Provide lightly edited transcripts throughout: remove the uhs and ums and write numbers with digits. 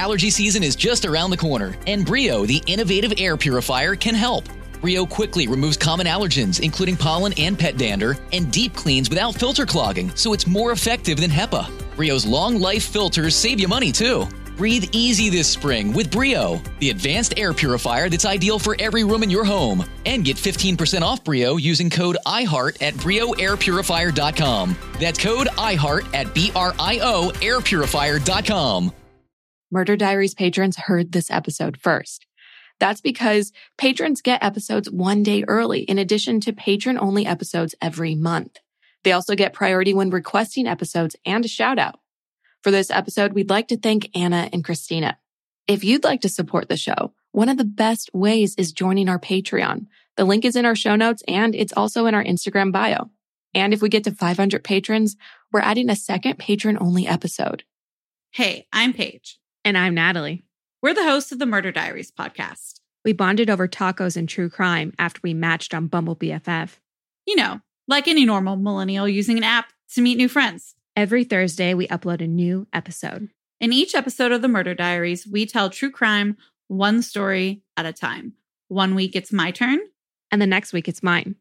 allergy season is just around the corner, and Brio, the innovative air purifier, can help. Brio quickly removes common allergens, including pollen and pet dander, and deep cleans without filter clogging, so it's more effective than HEPA. Brio's long-life filters save you money, too. Breathe easy this spring with Brio, the advanced air purifier that's ideal for every room in your home. And get 15% off Brio using code IHEART at BrioAirPurifier.com. That's code IHEART at BRIO AirPurifier.com. Murder Diaries patrons heard this episode first. That's because patrons get episodes one day early, in addition to patron-only episodes every month. They also get priority when requesting episodes and a shout-out. For this episode, we'd like to thank Anna and Christina. If you'd like to support the show, one of the best ways is joining our Patreon. The link is in our show notes, and it's also in our Instagram bio. And if we get to 500 patrons, we're adding a second patron-only episode. Hey, I'm Paige. And I'm Natalie. We're the hosts of the Murder Diaries podcast. We bonded over tacos and true crime after we matched on Bumble BFF. You know, like any normal millennial using an app to meet new friends. Every Thursday, we upload a new episode. In each episode of the Murder Diaries, we tell true crime one story at a time. One week, it's my turn. And the next week, it's mine.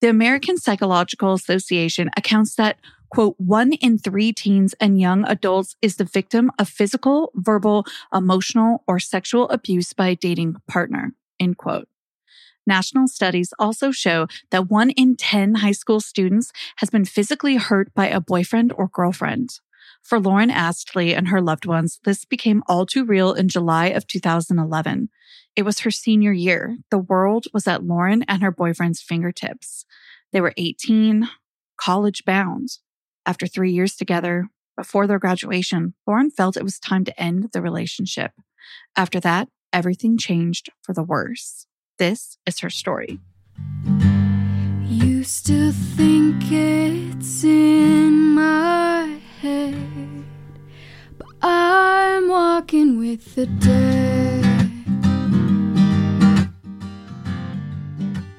The American Psychological Association accounts that, quote, 1 in 3 teens and young adults is the victim of physical, verbal, emotional, or sexual abuse by a dating partner, end quote. National studies also show that 1 in 10 high school students has been physically hurt by a boyfriend or girlfriend. For Lauren Astley and her loved ones, this became all too real in July of 2011. It was her senior year. The world was at Lauren and her boyfriend's fingertips. They were 18, college-bound. After 3 years together, before their graduation, Lauren felt it was time to end the relationship. After that, everything changed for the worse. This is her story. Used to think it's in my head, but I'm walking with the dead.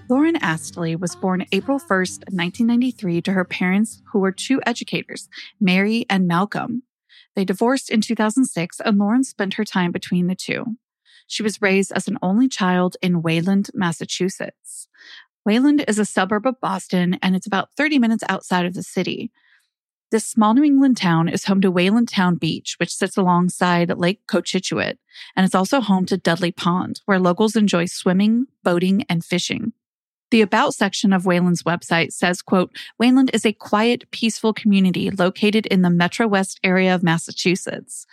Lauren Astley was born April 1st, 1993, to her parents, who were two educators, Mary and Malcolm. They divorced in 2006, and Lauren spent her time between the two. She was raised as an only child in Wayland, Massachusetts. Wayland is a suburb of Boston, and it's about 30 minutes outside of the city. This small New England town is home to Wayland Town Beach, which sits alongside Lake Cochituate, and it's also home to Dudley Pond, where locals enjoy swimming, boating, and fishing. The About section of Wayland's website says, quote, Wayland is a quiet, peaceful community located in the Metro West area of Massachusetts.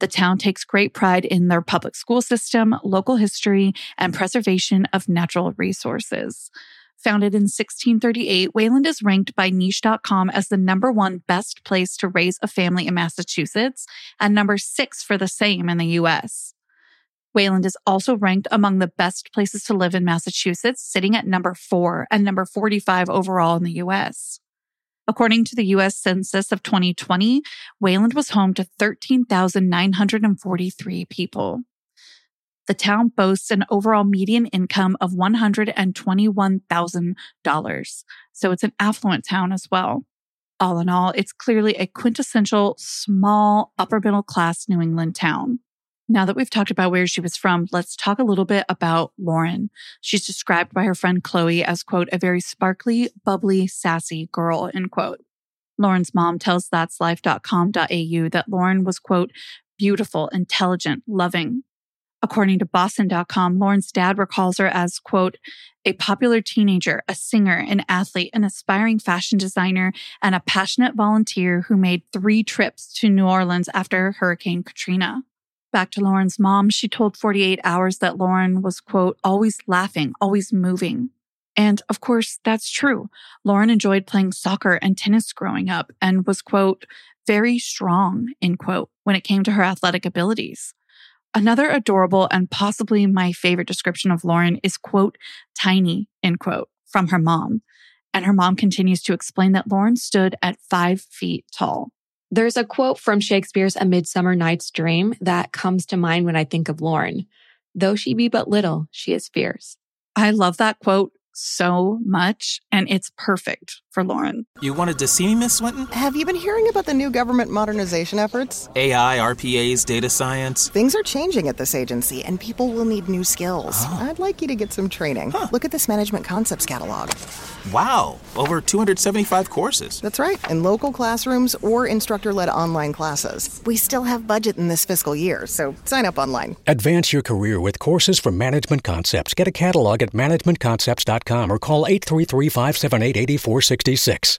The town takes great pride in their public school system, local history, and preservation of natural resources. Founded in 1638, Wayland is ranked by Niche.com as the #1 best place to raise a family in Massachusetts and number 6 for the same in the U.S. Wayland is also ranked among the best places to live in Massachusetts, sitting at number 4 and number 45 overall in the U.S. According to the U.S. Census of 2020, Wayland was home to 13,943 people. The town boasts an overall median income of $121,000, so it's an affluent town as well. All in all, it's clearly a quintessential, small, upper-middle-class New England town. Now that we've talked about where she was from, let's talk a little bit about Lauren. She's described by her friend Chloe as, quote, a very sparkly, bubbly, sassy girl, end quote. Lauren's mom tells that'slife.com.au that Lauren was, quote, beautiful, intelligent, loving. According to Boston.com, Lauren's dad recalls her as, quote, a popular teenager, a singer, an athlete, an aspiring fashion designer, and a passionate volunteer who made 3 trips to New Orleans after Hurricane Katrina. Back to Lauren's mom, she told 48 Hours that Lauren was, quote, always laughing, always moving. And of course, that's true. Lauren enjoyed playing soccer and tennis growing up and was, quote, very strong, end quote, when it came to her athletic abilities. Another adorable and possibly my favorite description of Lauren is, quote, tiny, end quote, from her mom. And her mom continues to explain that Lauren stood at 5 feet tall. There's a quote from Shakespeare's A Midsummer Night's Dream that comes to mind when I think of Lauren. Though she be but little, she is fierce. I love that quote so much, and it's perfect for Lauren. You wanted to see me, Miss Swinton? Have you been hearing about the new government modernization efforts? AI, RPAs, data science. Things are changing at this agency, and people will need new skills. Oh. I'd like you to get some training. Huh. Look at this management concepts catalog. Wow, over 275 courses. That's right, in local classrooms or instructor-led online classes. We still have budget in this fiscal year, so sign up online. Advance your career with courses from Management Concepts. Get a catalog at managementconcepts.com or call 833-578-8466.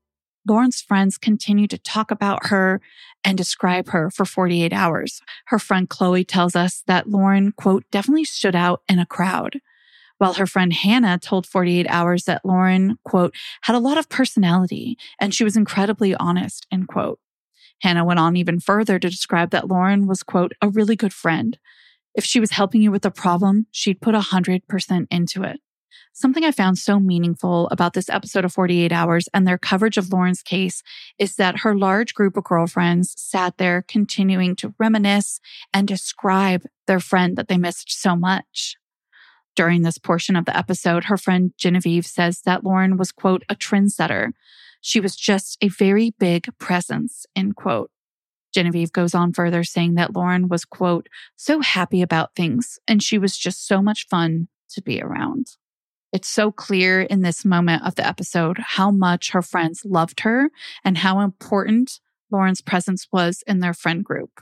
Lauren's friends continue to talk about her and describe her for 48 hours. Her friend Chloe tells us that Lauren, quote, definitely stood out in a crowd, while her friend Hannah told 48 Hours that Lauren, quote, had a lot of personality and she was incredibly honest, end quote. Hannah went on even further to describe that Lauren was, quote, a really good friend. If she was helping you with a problem, she'd put 100% into it. Something I found so meaningful about this episode of 48 Hours and their coverage of Lauren's case is that her large group of girlfriends sat there continuing to reminisce and describe their friend that they missed so much. During this portion of the episode, her friend Genevieve says that Lauren was, quote, a trendsetter. She was just a very big presence, end quote. Genevieve goes on further saying that Lauren was, quote, so happy about things, and she was just so much fun to be around. It's so clear in this moment of the episode how much her friends loved her and how important Lauren's presence was in their friend group.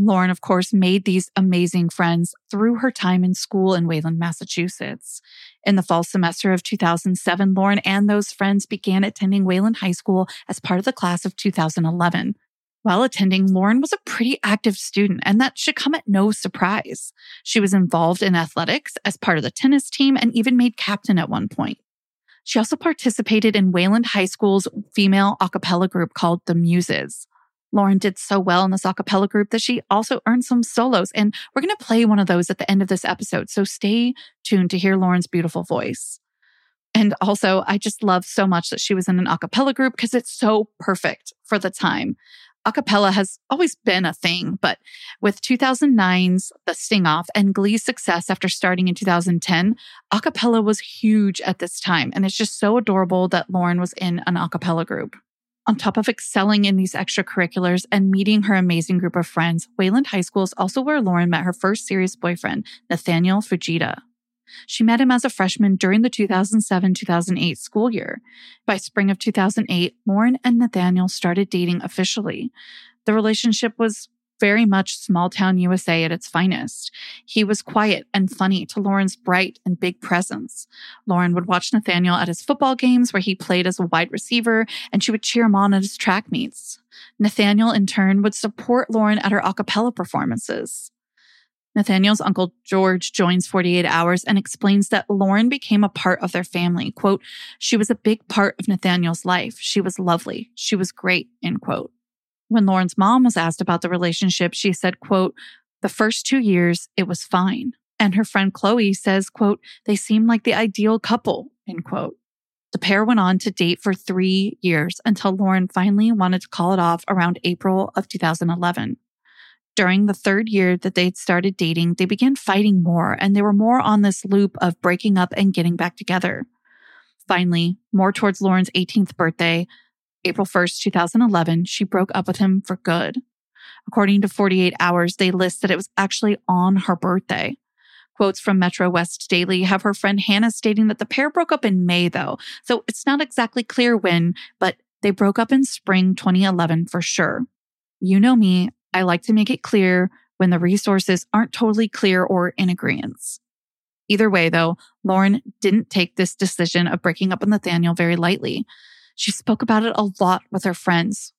Lauren, of course, made these amazing friends through her time in school in Wayland, Massachusetts. In the fall semester of 2007, Lauren and those friends began attending Wayland High School as part of the class of 2011. While attending, Lauren was a pretty active student, and that should come at no surprise. She was involved in athletics as part of the tennis team and even made captain at one point. She also participated in Wayland High School's female a cappella group called The Muses. Lauren did so well in this a cappella group that she also earned some solos, and we're going to play one of those at the end of this episode, so stay tuned to hear Lauren's beautiful voice. And also, I just love so much that she was in an a cappella group because it's so perfect for the time. A cappella has always been a thing, but with 2009's The Sting-Off and Glee's success after starting in 2010, a cappella was huge at this time, and it's just so adorable that Lauren was in an a cappella group. On top of excelling in these extracurriculars and meeting her amazing group of friends, Wayland High School is also where Lauren met her first serious boyfriend, Nathaniel Fujita. She met him as a freshman during the 2007-2008 school year. By spring of 2008, Lauren and Nathaniel started dating officially. The relationship was very much small-town USA at its finest. He was quiet and funny to Lauren's bright and big presence. Lauren would watch Nathaniel at his football games where he played as a wide receiver, and she would cheer him on at his track meets. Nathaniel, in turn, would support Lauren at her a cappella performances. Nathaniel's uncle George joins 48 Hours and explains that Lauren became a part of their family. Quote, she was a big part of Nathaniel's life. She was lovely. She was great, end quote. When Lauren's mom was asked about the relationship, she said, quote, the first 2 years, it was fine. And her friend Chloe says, quote, they seemed like the ideal couple, end quote. The pair went on to date for 3 years until Lauren finally wanted to call it off around April of 2011. During the third year that they'd started dating, they began fighting more, and they were more on this loop of breaking up and getting back together. Finally, more towards Lauren's 18th birthday, April 1st, 2011, she broke up with him for good. According to 48 Hours, they list that it was actually on her birthday. Quotes from Metro West Daily have her friend Hannah stating that the pair broke up in May, though, so it's not exactly clear when, but they broke up in spring 2011 for sure. You know me, I like to make it clear when the resources aren't totally clear or in agreement. Either way, though, Lauren didn't take this decision of breaking up with Nathaniel very lightly. She spoke about it a lot with her friends.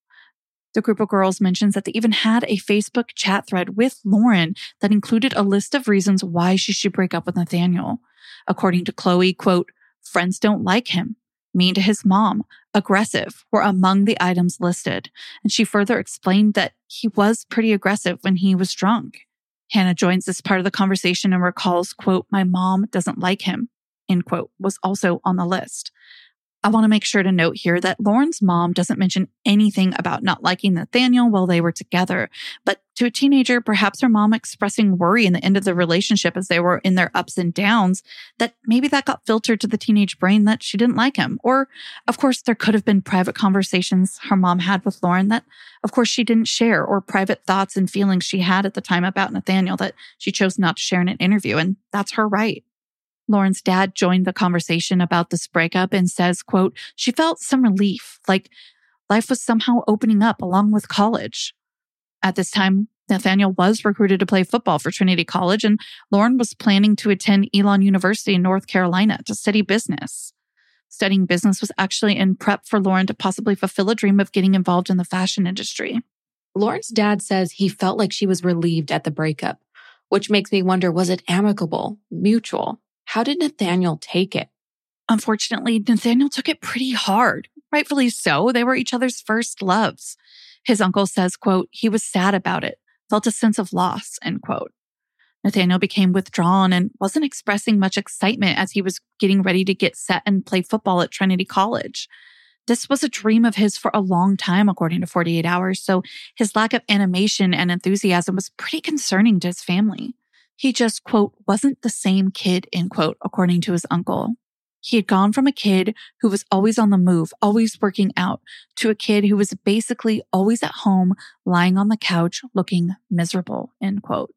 The group of girls mentions that they even had a Facebook chat thread with Lauren that included a list of reasons why she should break up with Nathaniel. According to Chloe, quote, Friends don't like him, mean to his mom, aggressive were among the items listed, and she further explained that he was pretty aggressive when he was drunk. Hannah joins this part of the conversation and recalls, quote, "My mom doesn't like him," end quote, was also on the list. I want to make sure to note here that Lauren's mom doesn't mention anything about not liking Nathaniel while they were together, but to a teenager, perhaps her mom expressing worry in the end of the relationship as they were in their ups and downs, that maybe that got filtered to the teenage brain that she didn't like him. Or, of course, there could have been private conversations her mom had with Lauren that, of course, she didn't share, or private thoughts and feelings she had at the time about Nathaniel that she chose not to share in an interview, and that's her right. Lauren's dad joined the conversation about this breakup and says, quote, "She felt some relief, like life was somehow opening up along with college." At this time, Nathaniel was recruited to play football for Trinity College, and Lauren was planning to attend Elon University in North Carolina to study business. Studying business was actually in prep for Lauren to possibly fulfill a dream of getting involved in the fashion industry. Lauren's dad says he felt like she was relieved at the breakup, which makes me wonder, was it amicable, mutual? How did Nathaniel take it? Unfortunately, Nathaniel took it pretty hard. Rightfully so. They were each other's first loves. His uncle says, quote, "He was sad about it, felt a sense of loss," end quote. Nathaniel became withdrawn and wasn't expressing much excitement as he was getting ready to get set and play football at Trinity College. This was a dream of his for a long time, according to 48 Hours, so his lack of animation and enthusiasm was pretty concerning to his family. He just, quote, "wasn't the same kid," end quote, according to his uncle. He had gone from a kid who was always on the move, always working out, to a kid who was basically always at home, lying on the couch, looking miserable, end quote.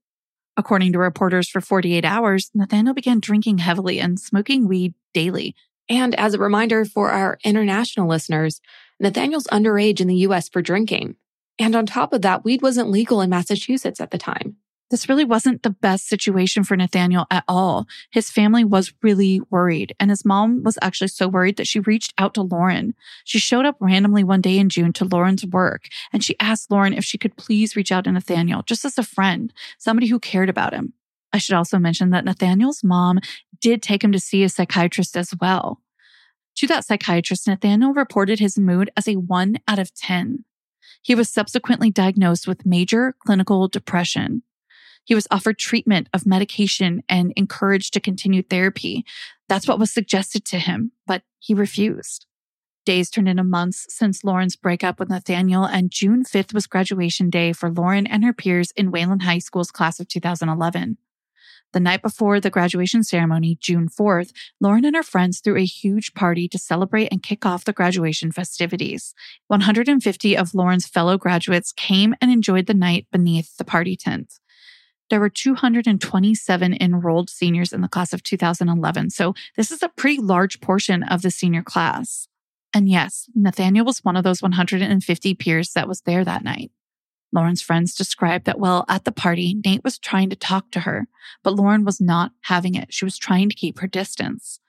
According to reporters for 48 Hours, Nathaniel began drinking heavily and smoking weed daily. And as a reminder for our international listeners, Nathaniel's underage in the U.S. for drinking. And on top of that, weed wasn't legal in Massachusetts at the time. This really wasn't the best situation for Nathaniel at all. His family was really worried, and his mom was actually so worried that she reached out to Lauren. She showed up randomly one day in June to Lauren's work, and she asked Lauren if she could please reach out to Nathaniel, just as a friend, somebody who cared about him. I should also mention that Nathaniel's mom did take him to see a psychiatrist as well. To that psychiatrist, Nathaniel reported his mood as a 1 out of 10. He was subsequently diagnosed with major clinical depression. He was offered treatment of medication and encouraged to continue therapy. That's what was suggested to him, but he refused. Days turned into months since Lauren's breakup with Nathaniel, and June 5th was graduation day for Lauren and her peers in Wayland High School's class of 2011. The night before the graduation ceremony, June 4th, Lauren and her friends threw a huge party to celebrate and kick off the graduation festivities. 150 of Lauren's fellow graduates came and enjoyed the night beneath the party tent. There were 227 enrolled seniors in the class of 2011, so this is a pretty large portion of the senior class. And yes, Nathaniel was one of those 150 peers that was there that night. Lauren's friends described that while at the party, Nate was trying to talk to her, but Lauren was not having it. She was trying to keep her distance.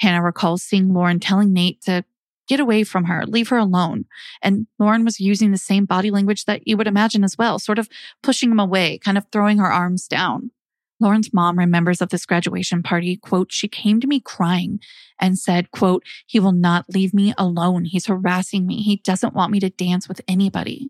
Hannah recalls seeing Lauren telling Nate to get away from her, leave her alone. And Lauren was using the same body language that you would imagine as well, sort of pushing him away, kind of throwing her arms down. Lauren's mom remembers of this graduation party, quote, "She came to me crying and said, quote, 'He will not leave me alone. He's harassing me. He doesn't want me to dance with anybody.'"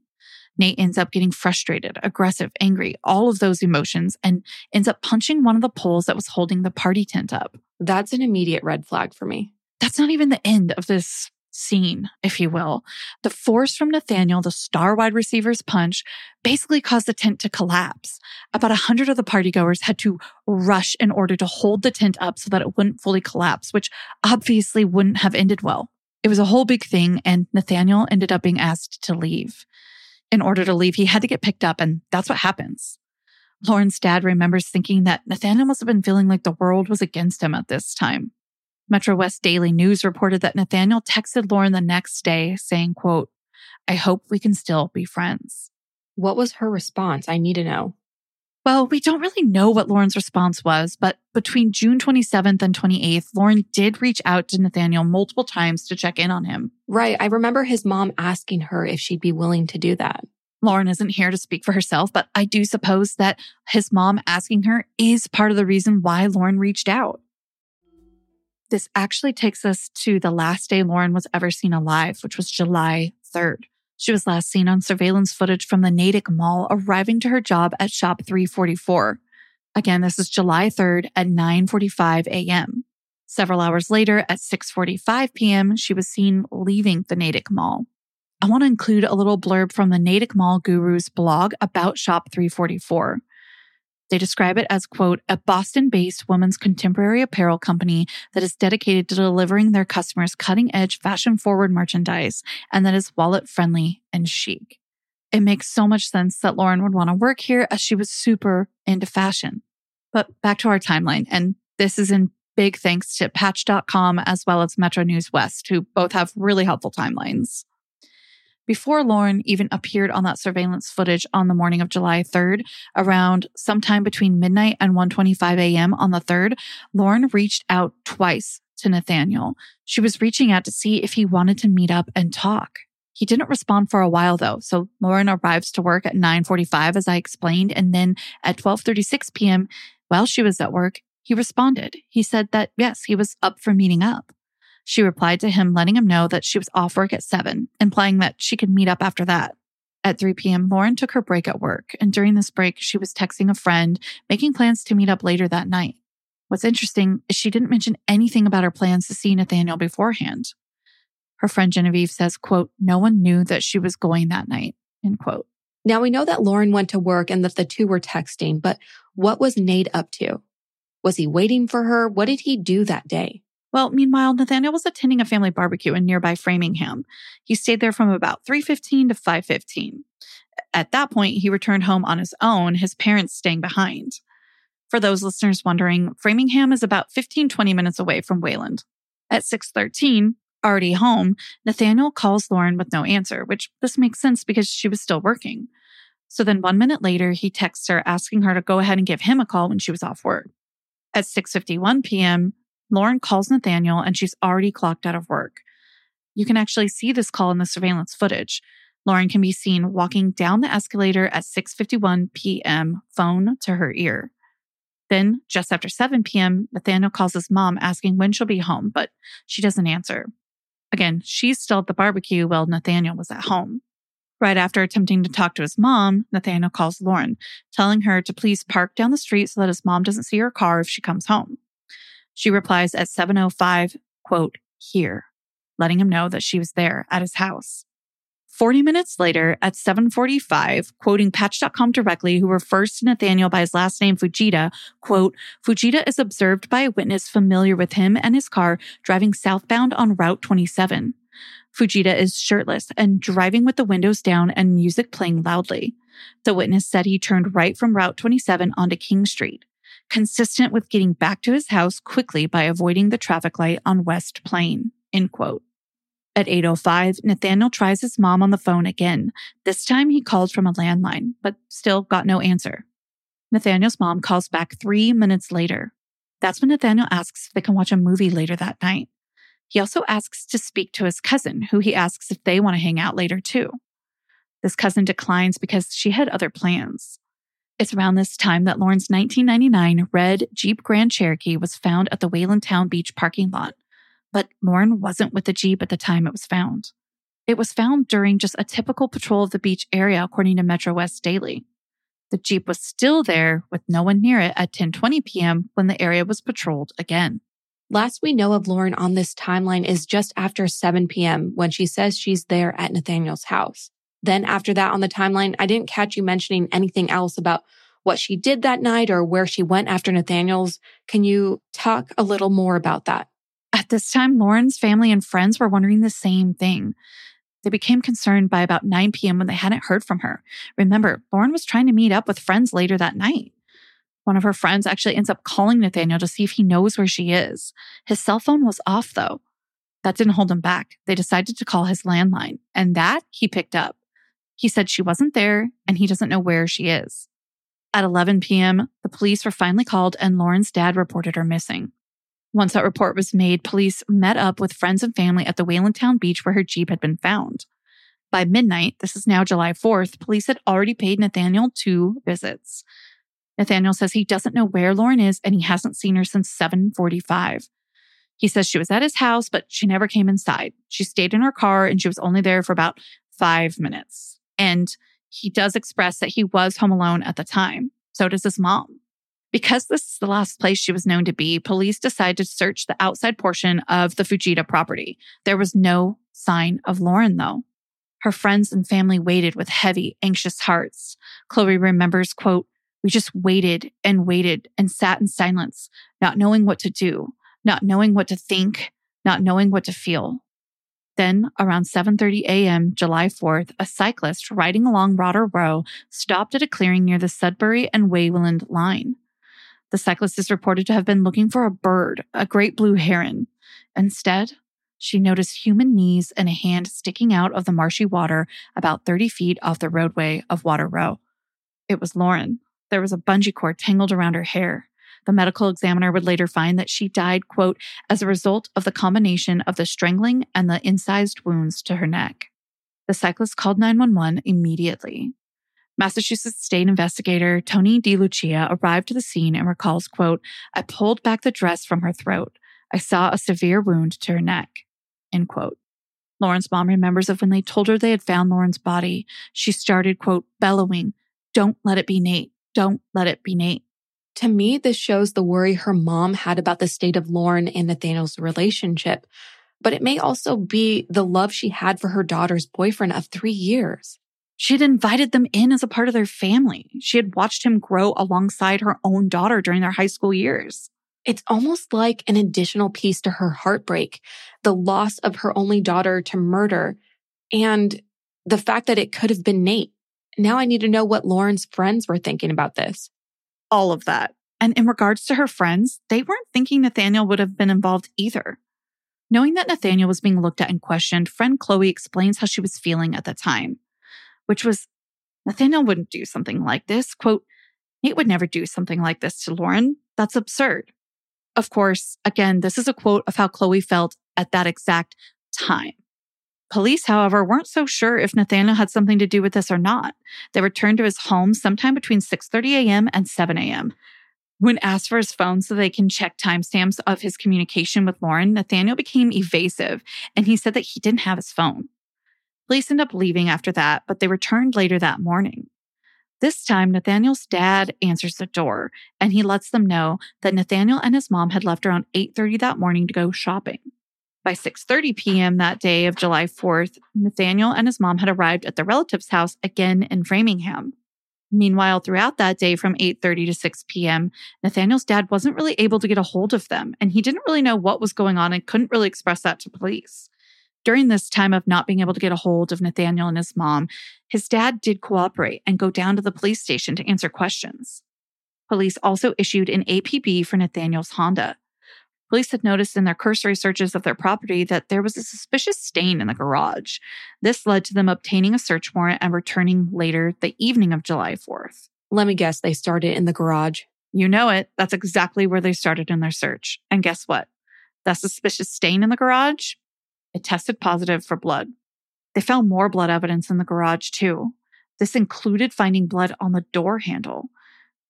Nate ends up getting frustrated, aggressive, angry, all of those emotions, and ends up punching one of the poles that was holding the party tent up. That's an immediate red flag for me. That's not even the end of this scene, if you will. The force from Nathaniel, the star wide receiver's punch, basically caused the tent to collapse. About 100 of the partygoers had to rush in order to hold the tent up so that it wouldn't fully collapse, which obviously wouldn't have ended well. It was a whole big thing, and Nathaniel ended up being asked to leave. In order to leave, he had to get picked up, and that's what happens. Lauren's dad remembers thinking that Nathaniel must have been feeling like the world was against him at this time. Metro West Daily News reported that Nathaniel texted Lauren the next day saying, quote, "I hope we can still be friends." What was her response? I need to know. Well, we don't really know what Lauren's response was, but between June 27th and 28th, Lauren did reach out to Nathaniel multiple times to check in on him. Right. I remember his mom asking her if she'd be willing to do that. Lauren isn't here to speak for herself, but I do suppose that his mom asking her is part of the reason why Lauren reached out. This actually takes us to the last day Lauren was ever seen alive, which was July 3rd. She was last seen on surveillance footage from the Natick Mall, arriving to her job at shop 344. Again, this is July 3rd at 9:45 a.m. Several hours later, at 6:45 p.m., she was seen leaving the Natick Mall. I want to include a little blurb from the Natick Mall Guru's blog about shop 344. They describe it as, quote, a Boston-based women's contemporary apparel company that is dedicated to delivering their customers cutting-edge, fashion-forward merchandise, and that is wallet-friendly and chic. It makes so much sense that Lauren would want to work here as she was super into fashion. But back to our timeline, and this is in big thanks to Patch.com as well as Metro News West, who both have really helpful timelines. Before Lauren even appeared on that surveillance footage on the morning of July 3rd, around sometime between midnight and 1:25 a.m. on the 3rd, Lauren reached out twice to Nathaniel. She was reaching out to see if he wanted to meet up and talk. He didn't respond for a while though, so Lauren arrives to work at 9:45 as I explained, and then at 12:36 p.m., while she was at work, he responded. He said that yes, he was up for meeting up. She replied to him, letting him know that she was off work at 7, implying that she could meet up after that. At 3 p.m., Lauren took her break at work, and during this break, she was texting a friend, making plans to meet up later that night. What's interesting is she didn't mention anything about her plans to see Nathaniel beforehand. Her friend Genevieve says, quote, no one knew that she was going that night, end quote. Now we know that Lauren went to work and that the two were texting, but what was Nate up to? Was he waiting for her? What did he do that day? Well, meanwhile, Nathaniel was attending a family barbecue in nearby Framingham. He stayed there from about 3:15 to 5:15. At that point, he returned home on his own, his parents staying behind. For those listeners wondering, Framingham is about 15-20 minutes away from Wayland. At 6:13, already home, Nathaniel calls Lauren with no answer, which this makes sense because she was still working. So then 1 minute later, he texts her asking her to go ahead and give him a call when she was off work. At 6:51 p.m., Lauren calls Nathaniel and she's already clocked out of work. You can actually see this call in the surveillance footage. Lauren can be seen walking down the escalator at 6:51 p.m., phone to her ear. Then, just after 7 p.m., Nathaniel calls his mom asking when she'll be home, but she doesn't answer. Again, she's still at the barbecue while Nathaniel was at home. Right after attempting to talk to his mom, Nathaniel calls Lauren, telling her to please park down the street so that his mom doesn't see her car if she comes home. She replies at 7:05, quote, here, letting him know that she was there at his house. 40 minutes later, at 7:45, quoting Patch.com directly, who refers to Nathaniel by his last name, Fujita, quote, Fujita is observed by a witness familiar with him and his car driving southbound on Route 27. Fujita is shirtless and driving with the windows down and music playing loudly. The witness said he turned right from Route 27 onto King Street, consistent with getting back to his house quickly by avoiding the traffic light on West Plain, end quote. At 8:05, Nathaniel tries his mom on the phone again. This time he called from a landline, but still got no answer. Nathaniel's mom calls back 3 minutes later. That's when Nathaniel asks if they can watch a movie later that night. He also asks to speak to his cousin, who he asks if they want to hang out later too. This cousin declines because she had other plans. It's around this time that Lauren's 1999 red Jeep Grand Cherokee was found at the Wayland Town Beach parking lot, but Lauren wasn't with the Jeep at the time it was found. It was found during just a typical patrol of the beach area, according to Metro West Daily. The Jeep was still there with no one near it at 10:20 p.m. when the area was patrolled again. Last we know of Lauren on this timeline is just after 7 p.m. when she says she's there at Nathaniel's house. Then after that on the timeline, I didn't catch you mentioning anything else about what she did that night or where she went after Nathaniel's. Can you talk a little more about that? At this time, Lauren's family and friends were wondering the same thing. They became concerned by about 9 p.m. when they hadn't heard from her. Remember, Lauren was trying to meet up with friends later that night. One of her friends actually ends up calling Nathaniel to see if he knows where she is. His cell phone was off, though. That didn't hold him back. They decided to call his landline, and that he picked up. He said she wasn't there and he doesn't know where she is. At 11 p.m., the police were finally called and Lauren's dad reported her missing. Once that report was made, police met up with friends and family at the Wayland Town Beach where her Jeep had been found. By midnight, this is now July 4th, police had already paid Nathaniel 2 visits. Nathaniel says he doesn't know where Lauren is and he hasn't seen her since 7:45. He says she was at his house, but she never came inside. She stayed in her car and she was only there for about 5 minutes. And he does express that he was home alone at the time. So does his mom. Because this is the last place she was known to be, police decided to search the outside portion of the Fujita property. There was no sign of Lauren, though. Her friends and family waited with heavy, anxious hearts. Chloe remembers, quote, "We just waited and waited and sat in silence, not knowing what to do, not knowing what to think, not knowing what to feel." Then, around 7:30 a.m., July 4th, a cyclist riding along Water Row stopped at a clearing near the Sudbury and Wayland line. The cyclist is reported to have been looking for a bird, a great blue heron. Instead, she noticed human knees and a hand sticking out of the marshy water about 30 feet off the roadway of Water Row. It was Lauren. There was a bungee cord tangled around her hair. The medical examiner would later find that she died, quote, "as a result of the combination of the strangling and the incised wounds to her neck." The cyclist called 911 immediately. Massachusetts State Investigator Tony DeLucia arrived to the scene and recalls, quote, "I pulled back the dress from her throat. I saw a severe wound to her neck," end quote. Lauren's mom remembers of when they told her they had found Lauren's body. She started, quote, bellowing, "Don't let it be Nate. Don't let it be Nate." To me, this shows the worry her mom had about the state of Lauren and Nathaniel's relationship, but it may also be the love she had for her daughter's boyfriend of 3 years. She had invited them in as a part of their family. She had watched him grow alongside her own daughter during their high school years. It's almost like an additional piece to her heartbreak, the loss of her only daughter to murder, and the fact that it could have been Nate. Now I need to know what Lauren's friends were thinking about this. All of that. And in regards to her friends, they weren't thinking Nathaniel would have been involved either. Knowing that Nathaniel was being looked at and questioned, friend Chloe explains how she was feeling at the time, which was, Nathaniel wouldn't do something like this. Quote, "Nate would never do something like this to Lauren. That's absurd." Of course, again, this is a quote of how Chloe felt at that exact time. Police, however, weren't so sure if Nathaniel had something to do with this or not. They returned to his home sometime between 6:30 a.m. and 7 a.m. When asked for his phone so they can check timestamps of his communication with Lauren, Nathaniel became evasive, and he said that he didn't have his phone. Police ended up leaving after that, but they returned later that morning. This time, Nathaniel's dad answers the door, and he lets them know that Nathaniel and his mom had left around 8:30 that morning to go shopping. By 6:30 p.m. that day of July 4th, Nathaniel and his mom had arrived at the relative's house again in Framingham. Meanwhile, throughout that day from 8:30 to 6 p.m., Nathaniel's dad wasn't really able to get a hold of them, and he didn't really know what was going on and couldn't really express that to police. During this time of not being able to get a hold of Nathaniel and his mom, his dad did cooperate and go down to the police station to answer questions. Police also issued an APB for Nathaniel's Honda. Police had noticed in their cursory searches of their property that there was a suspicious stain in the garage. This led to them obtaining a search warrant and returning later the evening of July 4th. Let me guess, they started in the garage. You know it. That's exactly where they started in their search. And guess what? That suspicious stain in the garage? It tested positive for blood. They found more blood evidence in the garage, too. This included finding blood on the door handle.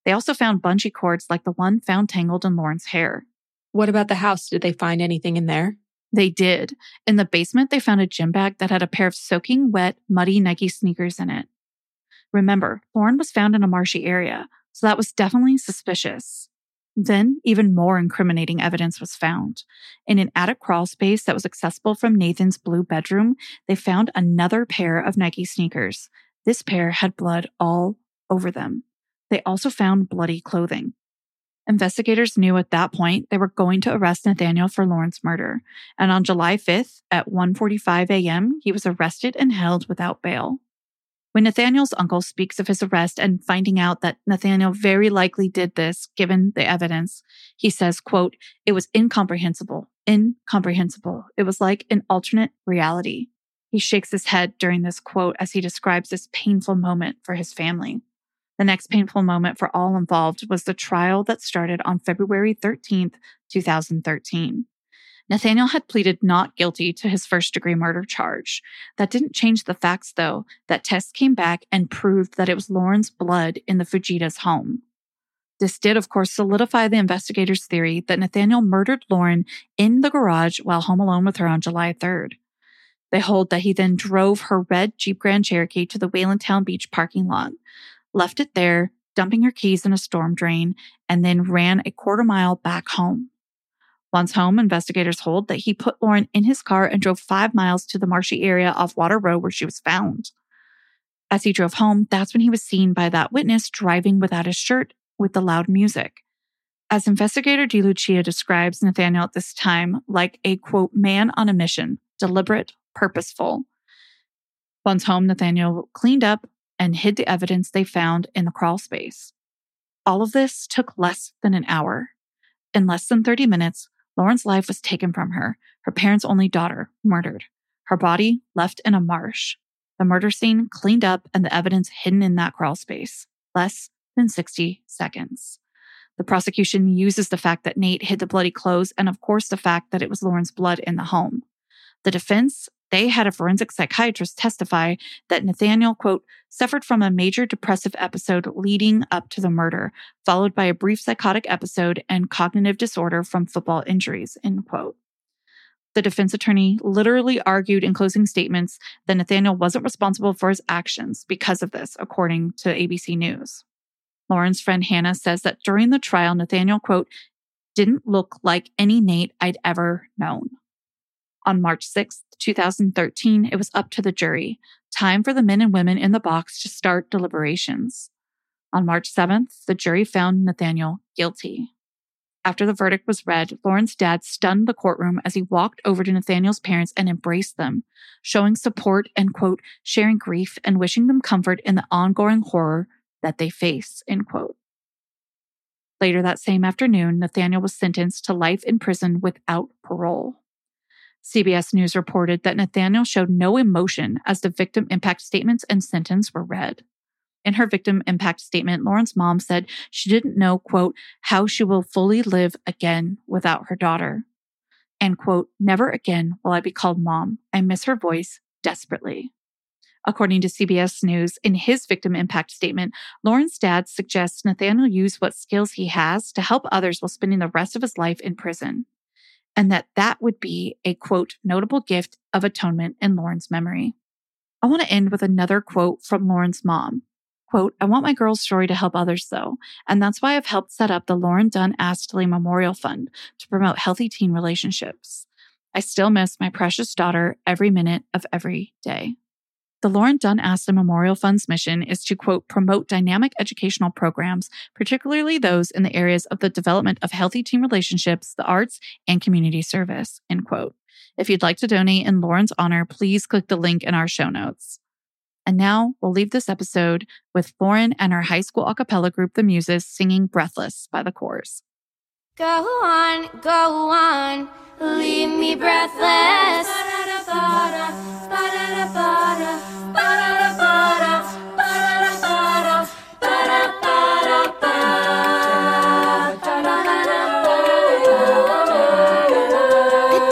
They also found bungee cords like the one found tangled in Lauren's hair. What about the house? Did they find anything in there? They did. In the basement, they found a gym bag that had a pair of soaking wet, muddy Nike sneakers in it. Remember, Lauren was found in a marshy area, so that was definitely suspicious. Then, even more incriminating evidence was found. In an attic crawl space that was accessible from Nathan's blue bedroom, they found another pair of Nike sneakers. This pair had blood all over them. They also found bloody clothing. Investigators knew at that point they were going to arrest Nathaniel for Lauren's murder, and on July 5th at 1:45 a.m., he was arrested and held without bail. When Nathaniel's uncle speaks of his arrest and finding out that Nathaniel very likely did this, given the evidence, he says, quote, "It was incomprehensible. It was like an alternate reality." He shakes his head during this quote as he describes this painful moment for his family. The next painful moment for all involved was the trial that started on February 13th, 2013. Nathaniel had pleaded not guilty to his first-degree murder charge. That didn't change the facts, though, that tests came back and proved that it was Lauren's blood in the Fujita's home. This did, of course, solidify the investigators' theory that Nathaniel murdered Lauren in the garage while home alone with her on July 3rd. They hold that he then drove her red Jeep Grand Cherokee to the Wayland Town Beach parking lot, left it there, dumping her keys in a storm drain, and then ran a quarter mile back home. Once home, investigators hold that he put Lauren in his car and drove 5 miles to the marshy area off Water Row where she was found. As he drove home, that's when he was seen by that witness driving without his shirt with the loud music. As investigator DeLucia describes Nathaniel at this time, like a, quote, man on a mission, deliberate, purposeful. Once home, Nathaniel cleaned up and hid the evidence they found in the crawl space. All of this took less than an hour. In less than 30 minutes, Lauren's life was taken from her, her parents' only daughter, murdered, her body left in a marsh, the murder scene cleaned up, and the evidence hidden in that crawl space. Less than 60 seconds. The prosecution uses the fact that Nate hid the bloody clothes and, of course, the fact that it was Lauren's blood in the home. The defense, they had a forensic psychiatrist testify that Nathaniel, quote, suffered from a major depressive episode leading up to the murder, followed by a brief psychotic episode and cognitive disorder from football injuries, end quote. The defense attorney literally argued in closing statements that Nathaniel wasn't responsible for his actions because of this, according to ABC News. Lauren's friend Hannah says that during the trial, Nathaniel, quote, didn't look like any Nate I'd ever known. On March 6th, 2013, it was up to the jury, time for the men and women in the box to start deliberations. On March 7th, the jury found Nathaniel guilty. After the verdict was read, Lauren's dad stunned the courtroom as he walked over to Nathaniel's parents and embraced them, showing support and, quote, sharing grief and wishing them comfort in the ongoing horror that they face, end quote. Later that same afternoon, Nathaniel was sentenced to life in prison without parole. CBS News reported that Nathaniel showed no emotion as the victim impact statements and sentence were read. In her victim impact statement, Lauren's mom said she didn't know, quote, how she will fully live again without her daughter. And, quote, never again will I be called mom. I miss her voice desperately. According to CBS News, in his victim impact statement, Lauren's dad suggests Nathaniel use what skills he has to help others while spending the rest of his life in prison. And that would be a, quote, notable gift of atonement in Lauren's memory. I want to end with another quote from Lauren's mom. Quote, I want my girl's story to help others, though, and that's why I've helped set up the Lauren Dunn Astley Memorial Fund to promote healthy teen relationships. I still miss my precious daughter every minute of every day. The Lauren Dunn Astley Memorial Fund's mission is to, quote, promote dynamic educational programs, particularly those in the areas of the development of healthy teen relationships, the arts, and community service, end quote. If you'd like to donate in Lauren's honor, please click the link in our show notes. And now we'll leave this episode with Lauren and her high school a cappella group, The Muses, singing Breathless by The Corrs. Go on, leave me breathless. The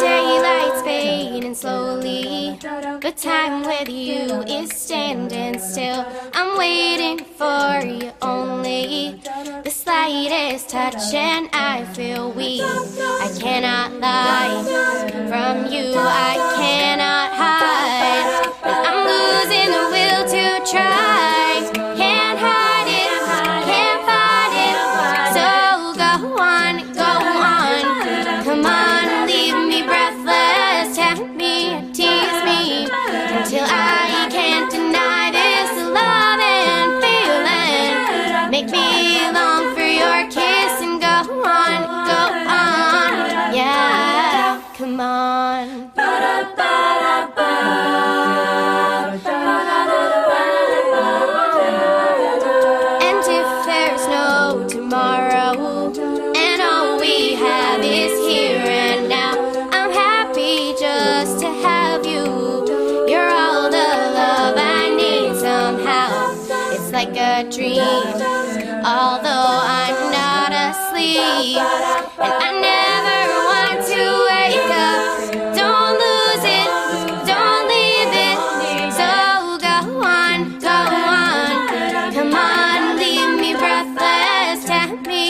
dirty lights fade in slowly, but time with you is standing still. I'm waiting for you only, the slightest touch and I feel weak. I cannot lie from you, I cannot hide. I'm losing the will to try, can't hide it, can't fight it. So go on, come on, leave me breathless. Tempt me, tease me, until I can't deny this love and feeling. Make me long for your kiss and go on, yeah, come on. A dream, although I'm not asleep, and I never want to wake up. Don't lose it, don't leave it. So go on, come on, leave me breathless, tap me.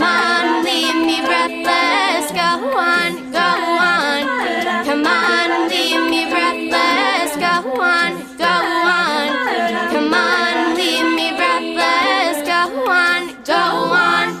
Come on, leave me breathless, go on, go on. Come on, leave me breathless, go on, go on. Come on, leave me breathless, go on, go on.